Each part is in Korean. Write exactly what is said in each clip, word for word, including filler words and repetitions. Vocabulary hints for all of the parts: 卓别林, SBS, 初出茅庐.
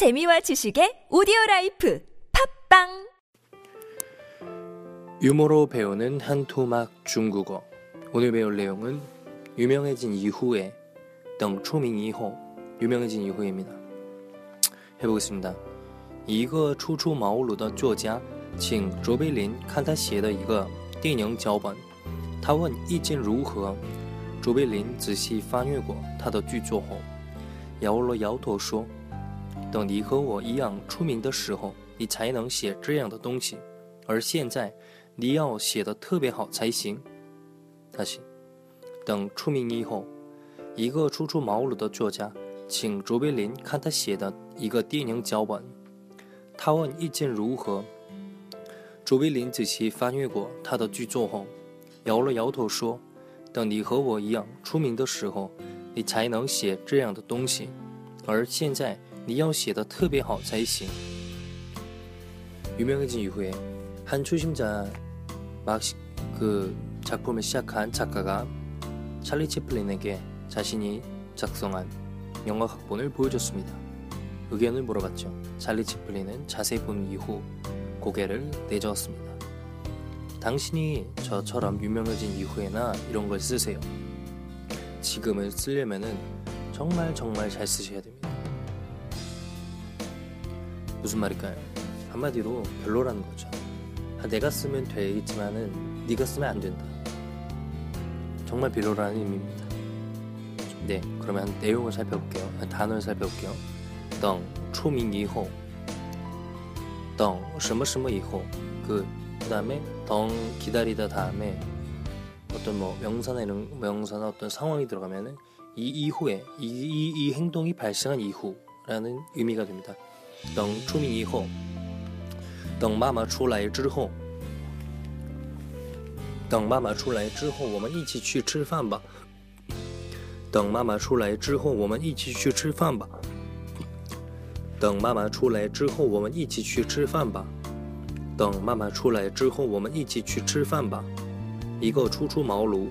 재미와 지식의 오디오라이프 팝빵! 유머로 배우는 한토막 중국어. 오늘 배울 내용은 유명해진 이후에 덩초밍 이후 유명해진 이후입니다. 해보겠습니다. 一个初出茅庐的作家请卓别林看他写的一个电影脚本，他问意见如何。 卓别林仔细翻阅过他的剧作后，摇了摇头说：“等你和我一样出名的时候，你才能写这样的东西，而现在你要写的特别好才行。”他写。等出名以后，一个初出茅庐的作家请卓别林看他写的一个电影脚本，他问意见如何。卓别林仔细翻阅过他的剧作后，摇了摇头说：“ 等你和我一样出名的时候，你才能写这样的东西，而现在你要写的特别好才行。 유명해진 이후에 한 초심자 막 그 작품을 시작한 작가가 찰리 채플린에게 자신이 작성한 영화 각본을 보여줬습니다. 의견을 물어봤죠. 찰리 채플린은 자세히 본 이후 고개를 내저었습니다. 당신이 저처럼 유명해진 이후에나 이런 걸 쓰세요. 지금은 쓰려면은 정말 정말 잘 쓰셔야 됩니다. 무슨 말일까요? 한마디로 별로라는 거죠. 아, 내가 쓰면 되겠지만은 네가 쓰면 안 된다. 정말 별로라는 의미입니다. 네, 그러면 내용을 살펴볼게요. 아, 단어를 살펴볼게요. 等出名以后等什么什么以后그 그 다음에 덩 기다리다 다음에 어떤 뭐 명사나 이런 명사나 어떤 상황이 들어가면은 이 이후에 이, 이, 이 행동이 발생한 이후라는 의미가 됩니다. 덩 초밍 이후 덩 마마 出来之后 덩 마마 出来之后我们一起去吃饭吧 덩 마마 出来之后我们一起去吃饭吧 덩 마마 出来之后我们一起去吃饭吧 等妈妈出来之后我们一起去吃饭吧。 이거初出茅庐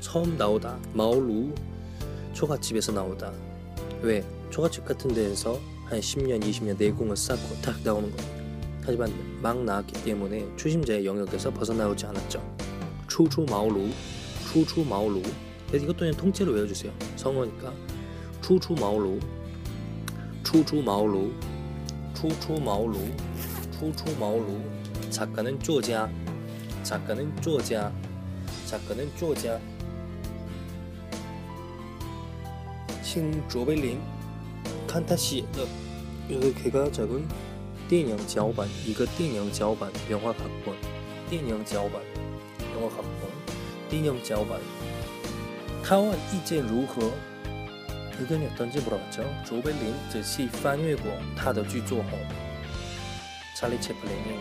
처음 나오다, 마오루 초가집에서 나오다. 왜? 초가집 같은 데에서 한 십 년 이십 년 내공을 쌓고 탁 나오는 겁니다. 하지만 막 나왔기 때문에 초심자의 영역에서 벗어나오지 않았죠. 初出茅庐 初出茅庐 이것 또한 통째로 외워주세요. 성어니까 初出茅庐 初出茅庐 初出茅庐 初出茅庐 작가는 쪼자 작가는 쪼자 작가는 쪼자 请卓别林看他写的一个 걔가 적은 电影脚本 이거 电影脚本 영화 각본 电影脚本 영화 각본 电影脚本 他问意见如何 의견이 어떤지 물어봤죠. 卓别林仔细翻阅过他的剧作后 찰리 채플린이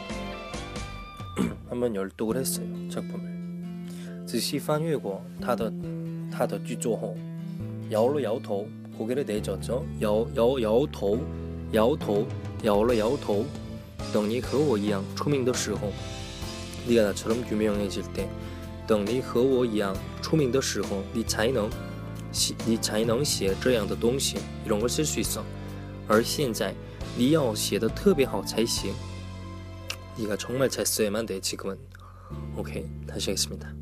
한번 열독을 했어요. 작품을 仔细翻阅过他的他的剧作后摇了摇头 고개를 내줬죠. 摇摇头摇头摇了摇头等你和我一样出名的时候 네가 나처럼 유명해질 때 等你和我一样出名的时候你才能你才能写这样的东西 이런 걸 쓸 수 있어. 而现在你要写的特别好才行 네가 정말 잘 써야만 돼 지금은. 오케이, 다시 하겠습니다.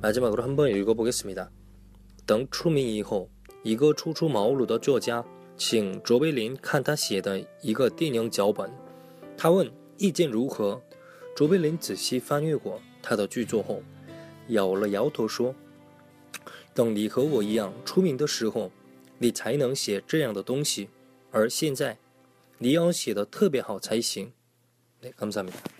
마지막으로 한번 읽어보겠습니다. 等出名以后一个初出茅庐的作家请卓别林看他写的一个电影脚本，他问意见如何。卓别林仔细翻阅过他的剧作后摇了摇头说：“等你和我一样出名的时候，你才能写这样的东西，而现在你要写的特别好才行。” 네, 감사합니다.